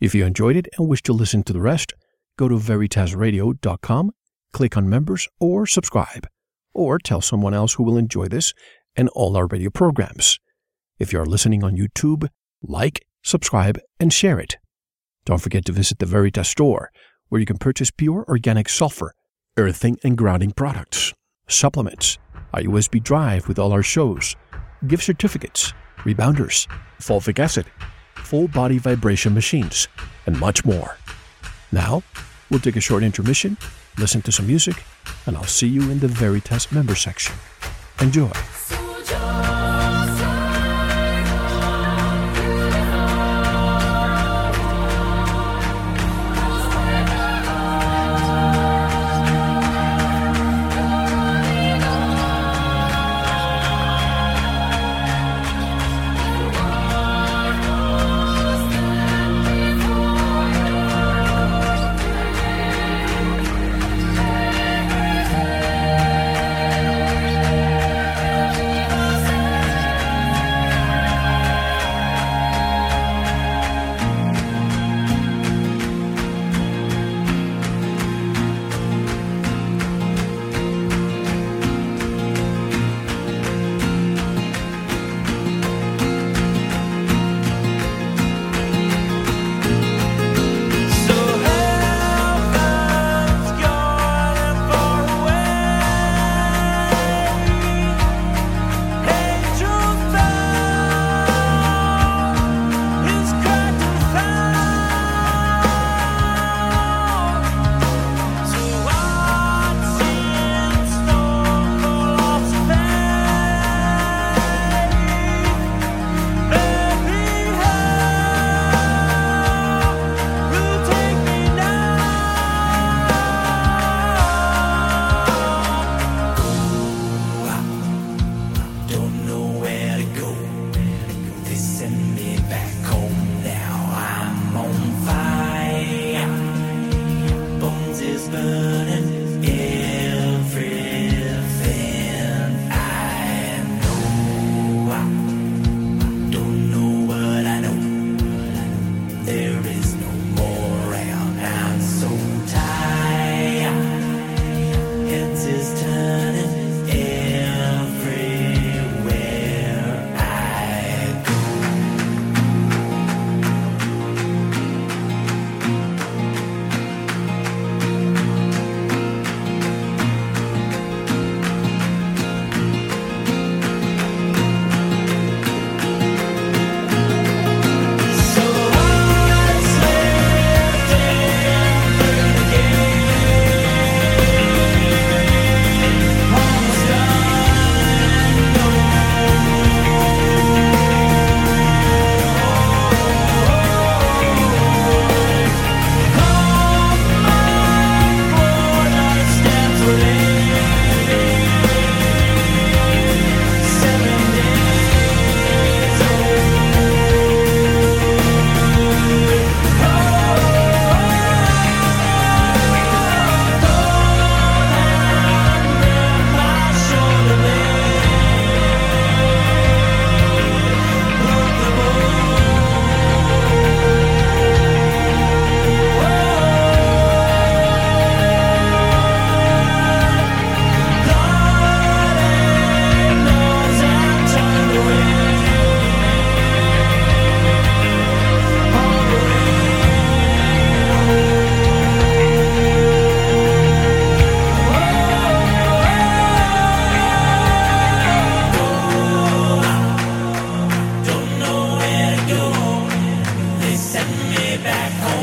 If you enjoyed it and wish to listen to the rest, go to VeritasRadio.com, click on Members, or subscribe, or tell someone else who will enjoy this and all our radio programs. If you are listening on YouTube, like, subscribe, and share it. Don't forget to visit the Veritas store, where you can purchase pure organic sulfur earthing and grounding products, supplements, our USB drive with all our shows, gift certificates, rebounders, fulvic acid, full-body vibration machines, and much more. Now, we'll take a short intermission, listen to some music, and I'll see you in the Veritas member section. Enjoy. Back home.